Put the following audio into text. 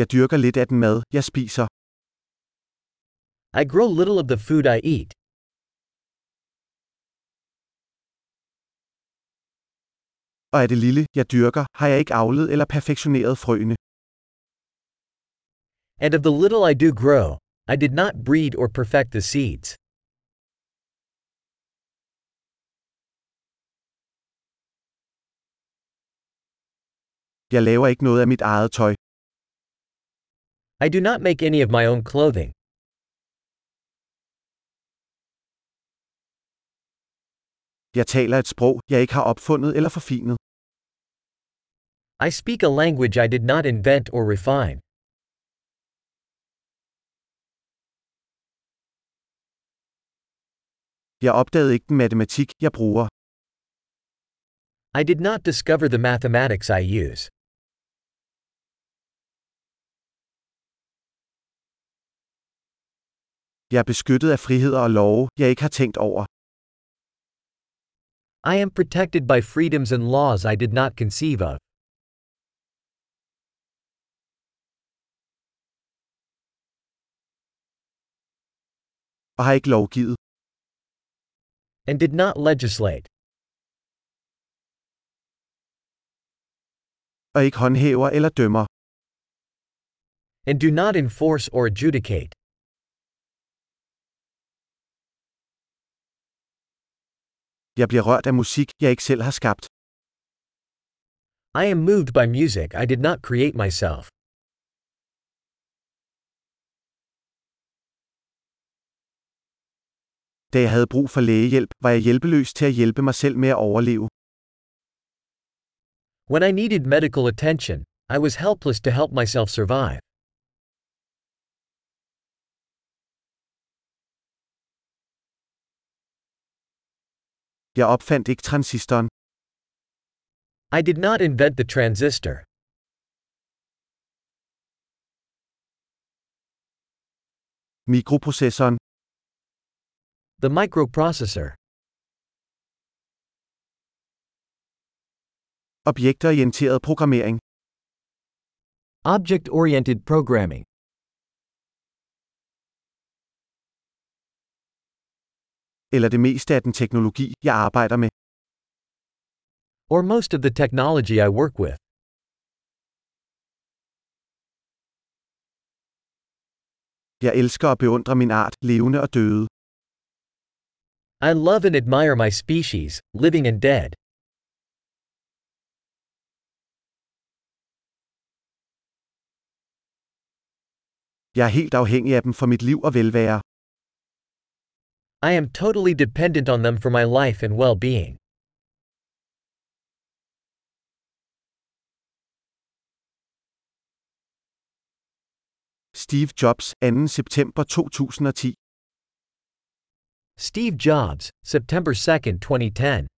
Jeg dyrker lidt af den mad, jeg spiser. I grow little of the food I eat. Og af det lille, jeg dyrker, har jeg ikke avlet eller perfektioneret frøene. And of the little I do grow, I did not breed or perfect the seeds. Jeg laver ikke noget af mit eget tøj. I do not make any of my own clothing. Jeg taler et sprog, jeg ikke har opfundet eller forfinet. I speak a language I did not invent or refine. Jeg opdagede ikke den matematik, jeg bruger. I did not discover the mathematics I use. Jeg er beskyttet af friheder og love, jeg ikke har tænkt over. I am protected by freedoms and laws I did not conceive of. Og har ikke lovgivet. And did not legislate. Og ikke håndhæver eller dømmer. And do not enforce or adjudicate. Jeg bliver rørt af musik, jeg ikke selv har skabt. I am moved by music I did not create myself. Da jeg havde brug for lægehjælp, var jeg hjælpeløs til at hjælpe mig selv med at overleve. When I needed medical attention, I was helpless to help myself survive. Jeg opfandt ikke transistoren. I did not invent the transistor. Mikroprocessoren. The microprocessor. Objektorienteret programmering. Object-oriented programming. Eller det meste af den teknologi, jeg arbejder med. Or most of the technology I work with. Jeg elsker og beundrer min art, levende og døde. I love and admire my species, living and dead. Jeg er helt afhængig af dem for mit liv og velvære. I am totally dependent on them for my life and well-being. Steve Jobs, 2. september 2010. Steve Jobs, September 2, 2010.